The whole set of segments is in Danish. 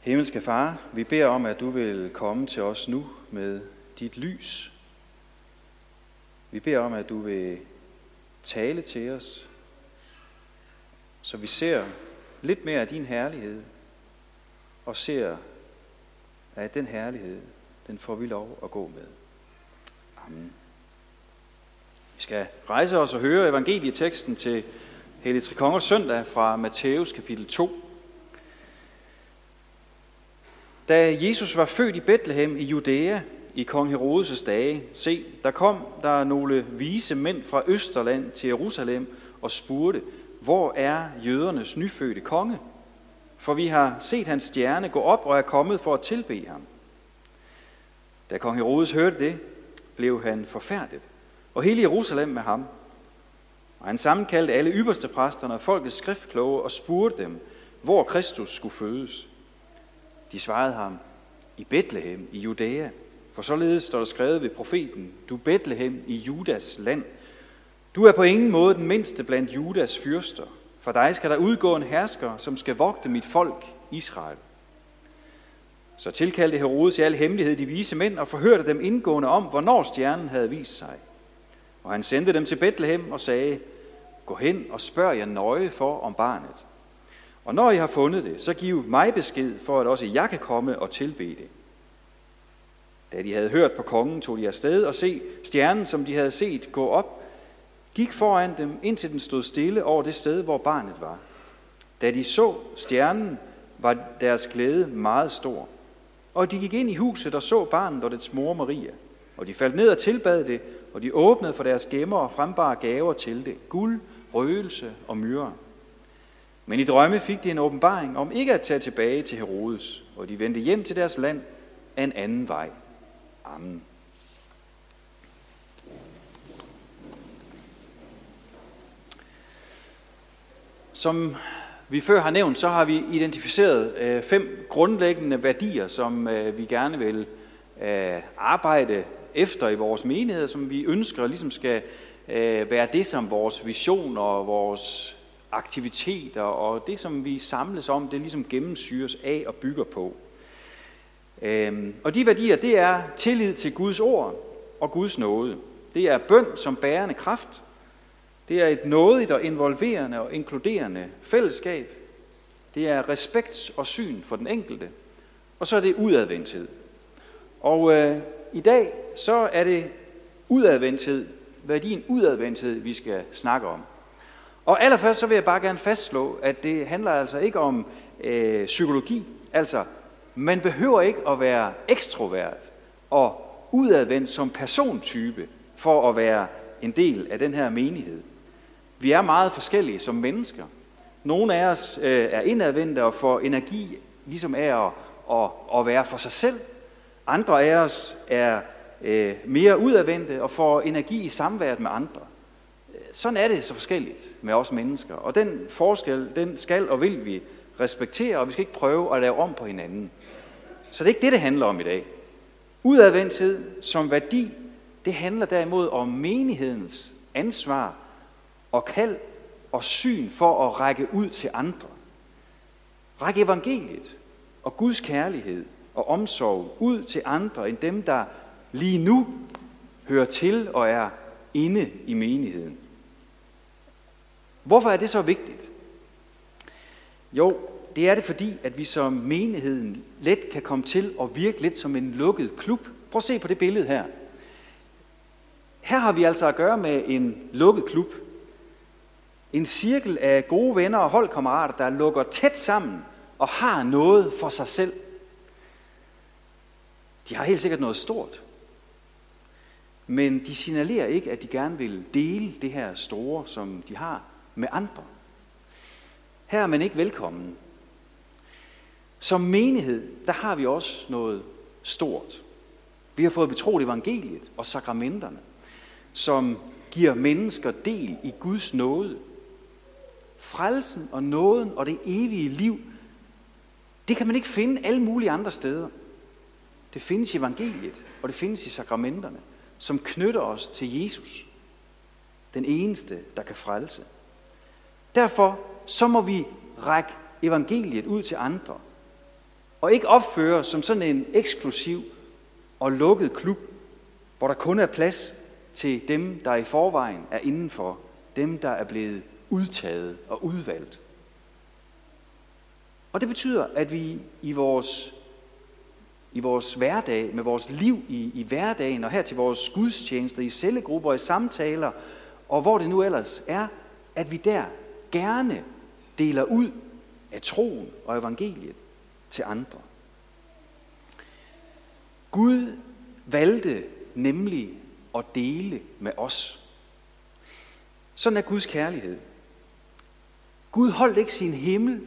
Himmelske Far, vi beder om, at du vil komme til os nu med dit lys. Vi beder om, at du vil tale til os, så vi ser lidt mere af din herlighed, og ser, at den herlighed, den får vi lov at gå med. Amen. Vi skal rejse os og høre evangelieteksten til Hellig Tre Kongers Søndag fra Matthæus kapitel 2. Da Jesus var født i Betlehem i Judæa i kong Herodes' dage, se, der kom der nogle vise mænd fra Østerland til Jerusalem og spurgte, hvor er jødernes nyfødte konge? For vi har set hans stjerne gå op og er kommet for at tilbede ham. Da kong Herodes hørte det, blev han forfærdet, og hele Jerusalem med ham. Og han sammenkaldte alle ypperstepræsterne og folkets skriftkloge og spurgte dem, hvor Kristus skulle fødes. De svarede ham, i Betlehem i Judæa, for således står der skrevet ved profeten, du Betlehem i Judas land. Du er på ingen måde den mindste blandt Judas fyrster, for dig skal der udgå en hersker, som skal vogte mit folk, Israel. Så tilkaldte Herodes i al hemmelighed de vise mænd og forhørte dem indgående om, hvornår stjernen havde vist sig. Og han sendte dem til Betlehem og sagde, gå hen og spørg jer nøje for om barnet. Og når I har fundet det, så giv mig besked, for at også jeg kan komme og tilbede det. Da de havde hørt på kongen, tog de afsted og se stjernen, som de havde set gå op, gik foran dem, indtil den stod stille over det sted, hvor barnet var. Da de så stjernen, var deres glæde meget stor. Og de gik ind i huset og så barnet og dets mor Maria. Og de faldt ned og tilbad det, og de åbnede for deres gemmer og frembare gaver til det, guld, røgelse og myrre. Men i drømme fik de en åbenbaring om ikke at tage tilbage til Herodes, og de vendte hjem til deres land af en anden vej. Amen. Som vi før har nævnt, så har vi identificeret 5 grundlæggende værdier, som vi gerne vil arbejde efter i vores menigheder, som vi ønsker ligesom skal være det, som vores visioner og vores aktiviteter og det, som vi samles om, det ligesom gennemsyres af og bygger på. Og de værdier, det er tillid til Guds ord og Guds nåde. Det er bøn som bærende kraft. Det er et nådigt og involverende og inkluderende fællesskab. Det er respekt og syn for den enkelte. Og så er det udadvendthed. Og i dag, så er det udadvendthed, værdien udadvendthed, vi skal snakke om. Og allerførst så vil jeg bare gerne fastslå, at det handler altså ikke om psykologi. Altså, man behøver ikke at være ekstrovert og udadvendt som persontype for at være en del af den her menighed. Vi er meget forskellige som mennesker. Nogle af os er indadvendte og får energi ligesom af at være for sig selv. Andre af os er mere udadvendte og får energi i samværet med andre. Sådan er det så forskelligt med os mennesker. Og den forskel, den skal og vil vi respektere, og vi skal ikke prøve at lave om på hinanden. Så det er ikke det, det handler om i dag. Udadvendthed som værdi, det handler derimod om menighedens ansvar og kald og syn for at række ud til andre. Række evangeliet og Guds kærlighed og omsorg ud til andre end dem, der lige nu hører til og er inde i menigheden. Hvorfor er det så vigtigt? Jo, det er det fordi, at vi som menigheden let kan komme til at virke lidt som en lukket klub. Prøv at se på det billede her. Her har vi altså at gøre med en lukket klub. En cirkel af gode venner og holdkammerater, der lukker tæt sammen og har noget for sig selv. De har helt sikkert noget stort. Men de signalerer ikke, at de gerne vil dele det her store, som de har, med andre. Her er man ikke velkommen. Som menighed, der har vi også noget stort. Vi har fået betroet evangeliet og sakramenterne, som giver mennesker del i Guds nåde. Frelsen og nåden og det evige liv, det kan man ikke finde alle mulige andre steder. Det findes i evangeliet, og det findes i sakramenterne, som knytter os til Jesus, den eneste, der kan frelse. Derfor så må vi række evangeliet ud til andre. og ikke opføre som sådan en eksklusiv og lukket klub, hvor der kun er plads til dem, der i forvejen er indenfor, dem, der er blevet udtaget og udvalgt. Og det betyder, at vi i vores hverdag, med vores liv i hverdagen, og her til vores gudstjenester, i cellegrupper, i samtaler, og hvor det nu ellers er, at vi der gerne deler ud af troen og evangeliet til andre. Gud valgte nemlig at dele med os. Sådan er Guds kærlighed. Gud holdt ikke sin himmel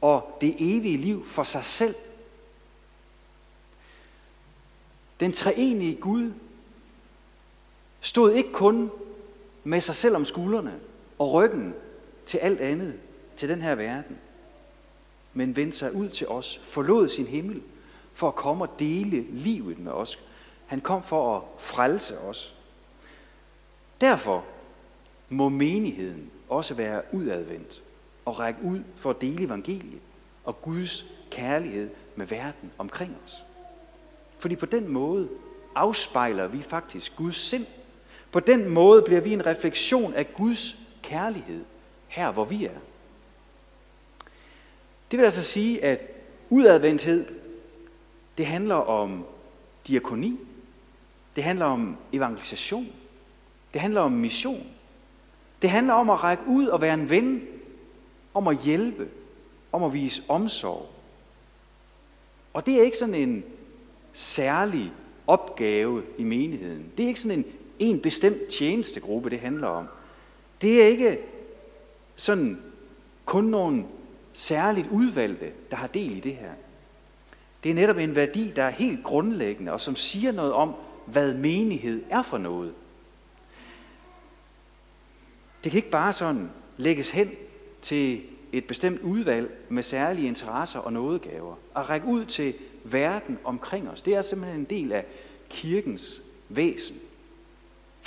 og det evige liv for sig selv. Den treenige Gud stod ikke kun med sig selv om skuldrene og ryggen til alt andet, til den her verden, men vendte sig ud til os, forlod sin himmel for at komme og dele livet med os. Han kom for at frelse os. Derfor må menigheden også være udadvendt og række ud for at dele evangeliet og Guds kærlighed med verden omkring os. Fordi på den måde afspejler vi faktisk Guds sind. På den måde bliver vi en refleksion af Guds kærlighed her, hvor vi er. Det vil altså sige, at udadvendthed, det handler om diakoni, det handler om evangelisation, det handler om mission, det handler om at række ud og være en ven, om at hjælpe, om at vise omsorg. Og det er ikke sådan en særlig opgave i menigheden. Det er ikke sådan en bestemt tjenestegruppe, det handler om. Det er ikke sådan kun nogle særligt udvalgte, der har del i det her. Det er netop en værdi, der er helt grundlæggende, og som siger noget om, hvad menighed er for noget. Det kan ikke bare sådan lægges hen til et bestemt udvalg med særlige interesser og nådegaver. At række ud til verden omkring os, det er simpelthen en del af kirkens væsen.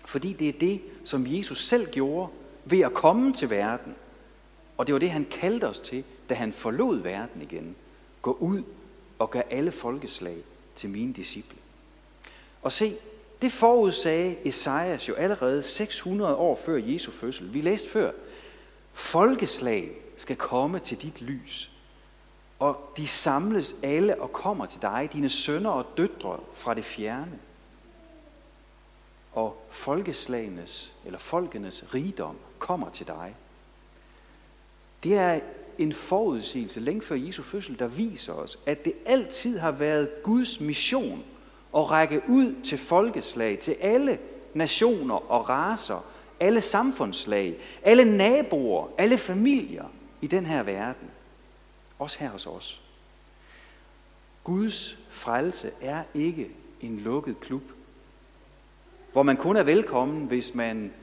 Fordi det er det, som Jesus selv gjorde ved at komme til verden. Og det var det, han kaldte os til, da han forlod verden igen. Gå ud og gør alle folkeslag til mine disciple. Og se, det forudsagde Esajas jo allerede 600 år før Jesu fødsel. Vi læste før, folkeslag skal komme til dit lys, og de samles alle og kommer til dig, dine sønner og døtre fra det fjerne. Og folkenes rigdom kommer til dig. Det er en forudsigelse længe før Jesu fødsel, der viser os, at det altid har været Guds mission at række ud til folkeslag, til alle nationer og racer, alle samfundslag, alle naboer, alle familier i den her verden. Også her hos os. Guds frelse er ikke en lukket klub, hvor man kun er velkommen, hvis man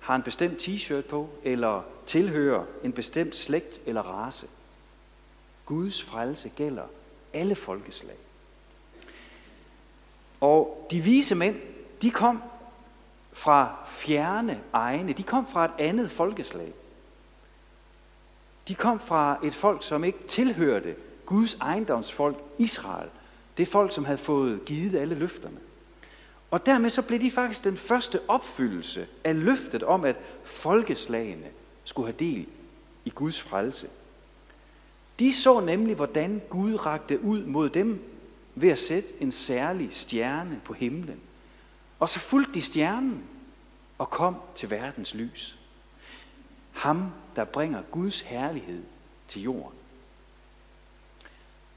har en bestemt t-shirt på, eller tilhører en bestemt slægt eller race. Guds frelse gælder alle folkeslag. Og de vise mænd, de kom fra fjerne egne, de kom fra et andet folkeslag. De kom fra et folk, som ikke tilhørte Guds ejendomsfolk, Israel. Det folk, som havde fået givet alle løfterne. Og dermed så blev de faktisk den første opfyldelse af løftet om, at folkeslagene skulle have del i Guds frelse. De så nemlig, hvordan Gud rakte ud mod dem ved at sætte en særlig stjerne på himlen. Og så fulgte de stjernen og kom til verdens lys. Ham, der bringer Guds herlighed til jorden.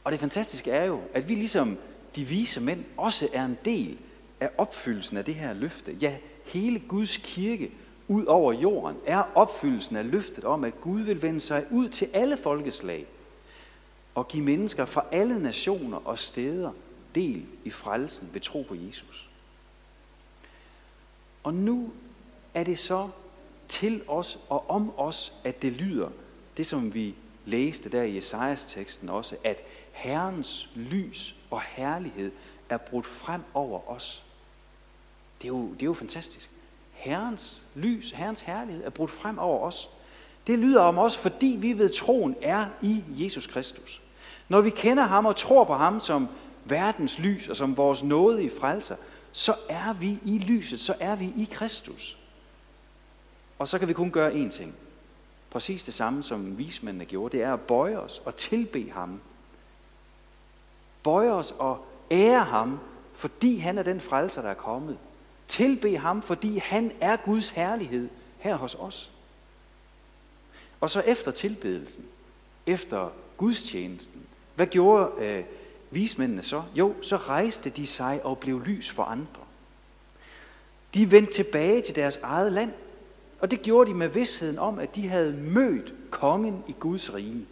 Og det fantastiske er jo, at vi ligesom de vise mænd også er en del af opfyldelsen af det her løfte. Ja, hele Guds kirke ud over jorden er opfyldelsen af løftet om, at Gud vil vende sig ud til alle folkeslag og give mennesker fra alle nationer og steder del i frelsen ved tro på Jesus. Og nu er det så til os og om os, at det lyder, det som vi læste der i Esajas teksten også, at Herrens lys og herlighed er brudt frem over os. Det er jo fantastisk. Herrens lys, Herrens herlighed er brudt frem over os. Det lyder om os, fordi vi ved troen er i Jesus Kristus. Når vi kender ham og tror på ham som verdens lys og som vores nådige frelser, så er vi i lyset, så er vi i Kristus. Og så kan vi kun gøre én ting. Præcis det samme som vismændene gjorde, det er at bøje os og tilbe ham. Bøje os og ære ham, fordi han er den frelser, der er kommet. Tilbe ham, fordi han er Guds herlighed her hos os. Og så efter tilbedelsen, efter gudstjenesten, hvad gjorde vismændene så? Jo, så rejste de sig og blev lys for andre. De vendte tilbage til deres eget land, og det gjorde de med vidsheden om, at de havde mødt kongen i Guds rige.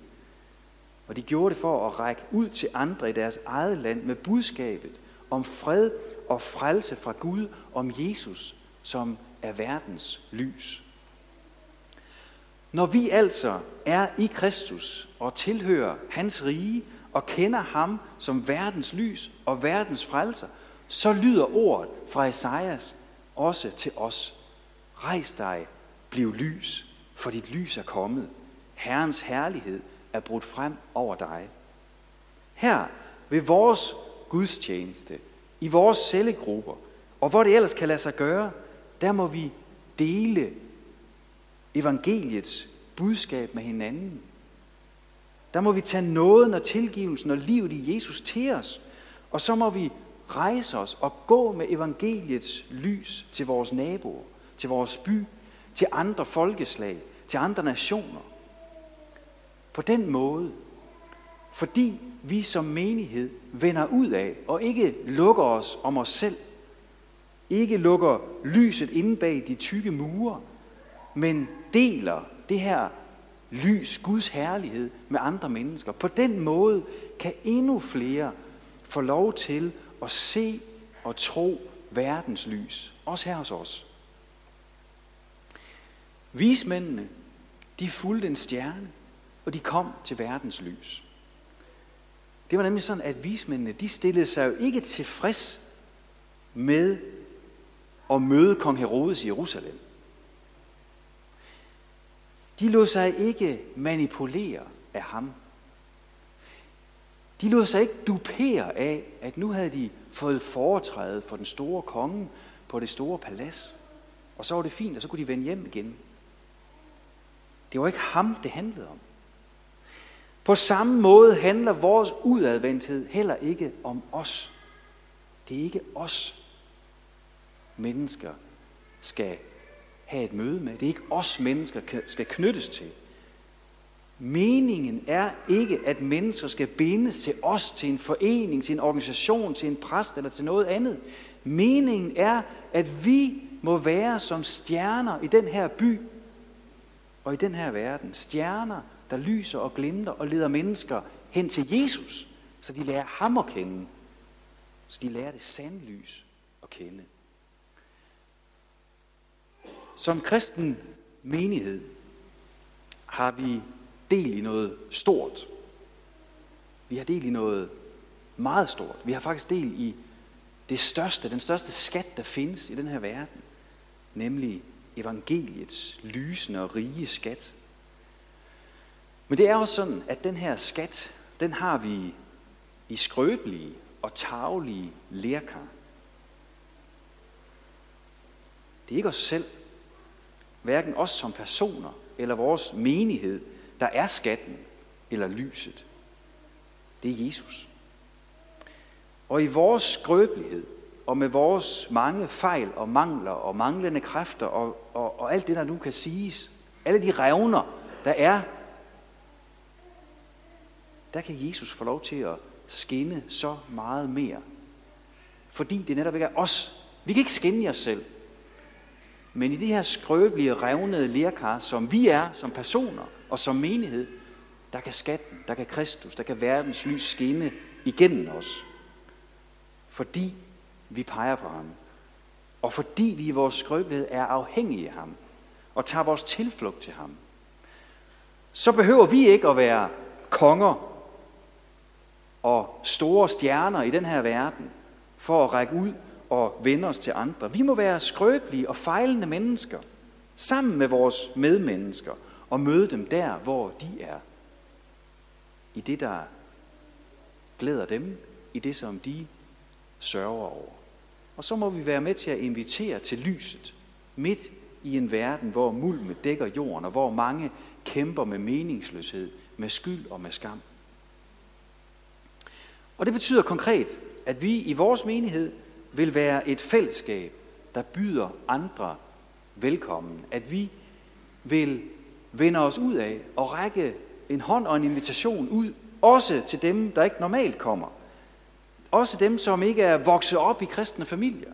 Og de gjorde det for at række ud til andre i deres eget land med budskabet om fred og frelse fra Gud, om Jesus, som er verdens lys. Når vi altså er i Kristus og tilhører hans rige og kender ham som verdens lys og verdens frelser, så lyder ordet fra Esajas også til os. Rejs dig, bliv lys, for dit lys er kommet. Herrens herlighed er brudt frem over dig. Her ved vores gudstjeneste, i vores cellegrupper, og hvor det ellers kan lade sig gøre, der må vi dele evangeliets budskab med hinanden. Der må vi tage nåden og tilgivelsen og livet i Jesus til os, og så må vi rejse os og gå med evangeliets lys til vores naboer, til vores by, til andre folkeslag, til andre nationer. På den måde, fordi vi som menighed vender ud af og ikke lukker os om os selv, ikke lukker lyset inde bag de tykke mure, men deler det her lys, Guds herlighed, med andre mennesker. På den måde kan endnu flere få lov til at se og tro verdens lys, også her hos os. Vismændene, de fulgte en stjerne, og de kom til verdens lys. Det var nemlig sådan, at vismændene, de stillede sig jo ikke tilfreds med at møde kong Herodes i Jerusalem. De lod sig ikke manipulere af ham. De lod sig ikke dupere af, at nu havde de fået foretræde for den store konge på det store palads. Og så var det fint, og så kunne de vende hjem igen. Det var ikke ham, det handlede om. På samme måde handler vores udadvendthed heller ikke om os. Det er ikke os, mennesker skal have et møde med. Det er ikke os, mennesker skal knyttes til. Meningen er ikke, at mennesker skal bindes til os, til en forening, til en organisation, til en præst eller til noget andet. Meningen er, at vi må være som stjerner i den her by og i den her verden. Stjerner, der lyser og glimter og leder mennesker hen til Jesus, så de lærer ham at kende. Så de lærer det sande lys at kende. Som kristen menighed har vi del i noget stort. Vi har del i noget meget stort. Vi har faktisk del i den største skat, der findes i den her verden, nemlig evangeliets lysende og rige skat. Men det er også sådan, at den her skat, den har vi i skrøbelige og tarvelige lerkar. Det er ikke os selv, hverken os som personer eller vores menighed, der er skatten eller lyset. Det er Jesus. Og i vores skrøbelighed, og med vores mange fejl og mangler og manglende kræfter og alt det, der nu kan siges, alle de revner, der er, der kan Jesus få lov til at skinne så meget mere. Fordi det netop ikke er os. Vi kan ikke skinne i os selv. Men i de her skrøbelige, revnede lerkar, som vi er som personer og som menighed, der kan skatten, der kan Kristus, der kan verdens lys skinne igennem os. Fordi vi peger på ham. Og fordi vi i vores skrøbelighed er afhængige af ham. Og tager vores tilflugt til ham. Så behøver vi ikke at være konger og store stjerner i den her verden for at række ud og vende os til andre. Vi må være skrøbelige og fejlende mennesker sammen med vores medmennesker og møde dem der, hvor de er. I det, der glæder dem i det, som de sørger over. Og så må vi være med til at invitere til lyset, midt i en verden, hvor mulmet dækker jorden, og hvor mange kæmper med meningsløshed, med skyld og med skam. Og det betyder konkret, at vi i vores menighed vil være et fællesskab, der byder andre velkommen. At vi vil vende os ud af og række en hånd og en invitation ud, også til dem, der ikke normalt kommer. Også dem, som ikke er vokset op i kristne familier.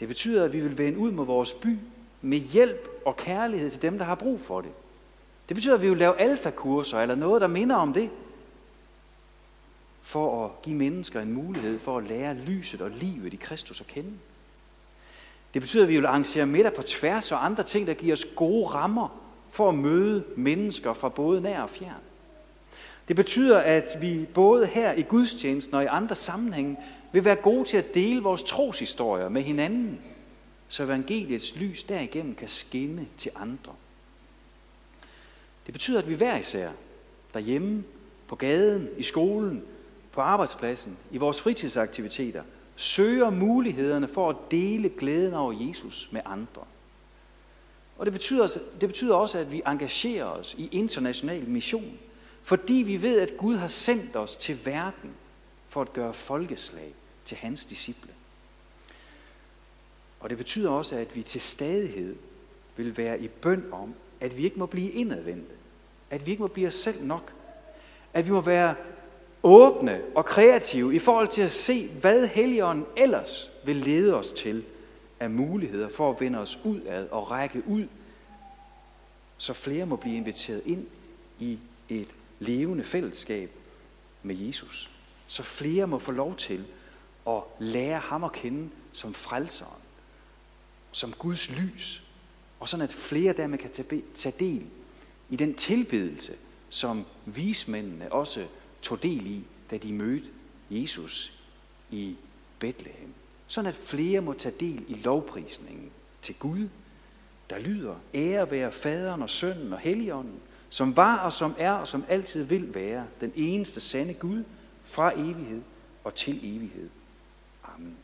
Det betyder, at vi vil vende ud mod vores by med hjælp og kærlighed til dem, der har brug for det. Det betyder, at vi vil lave alfakurser eller noget, der minder om det, for at give mennesker en mulighed for at lære lyset og livet i Kristus at kende. Det betyder, at vi vil arrangere middag på tværs og andre ting, der giver os gode rammer for at møde mennesker fra både nær og fjern. Det betyder, at vi både her i gudstjenesten og i andre sammenhænge vil være gode til at dele vores troshistorier med hinanden, så evangeliets lys derigennem kan skinne til andre. Det betyder, at vi hver især, derhjemme, på gaden, i skolen, på arbejdspladsen, i vores fritidsaktiviteter, søger mulighederne for at dele glæden over Jesus med andre. Og det betyder også, at vi engagerer os i international mission, fordi vi ved, at Gud har sendt os til verden for at gøre folkeslag til hans disciple. Og det betyder også, at vi til stadighed vil være i bøn om, at vi ikke må blive indadvendte, at vi ikke må blive os selv nok, at vi må være åbne og kreative i forhold til at se, hvad Helligånden ellers vil lede os til af muligheder for at vende os udad og række ud, så flere må blive inviteret ind i et levende fællesskab med Jesus. Så flere må få lov til at lære ham at kende som frelseren, som Guds lys, og sådan at flere dermed kan tage del i den tilbedelse, som vismændene også tog del i, da de mødte Jesus i Betlehem. Sådan at flere må tage del i lovprisningen til Gud, der lyder: ære være Faderen og Sønnen og Helligånden, som var og som er og som altid vil være den eneste sande Gud, fra evighed og til evighed. Amen.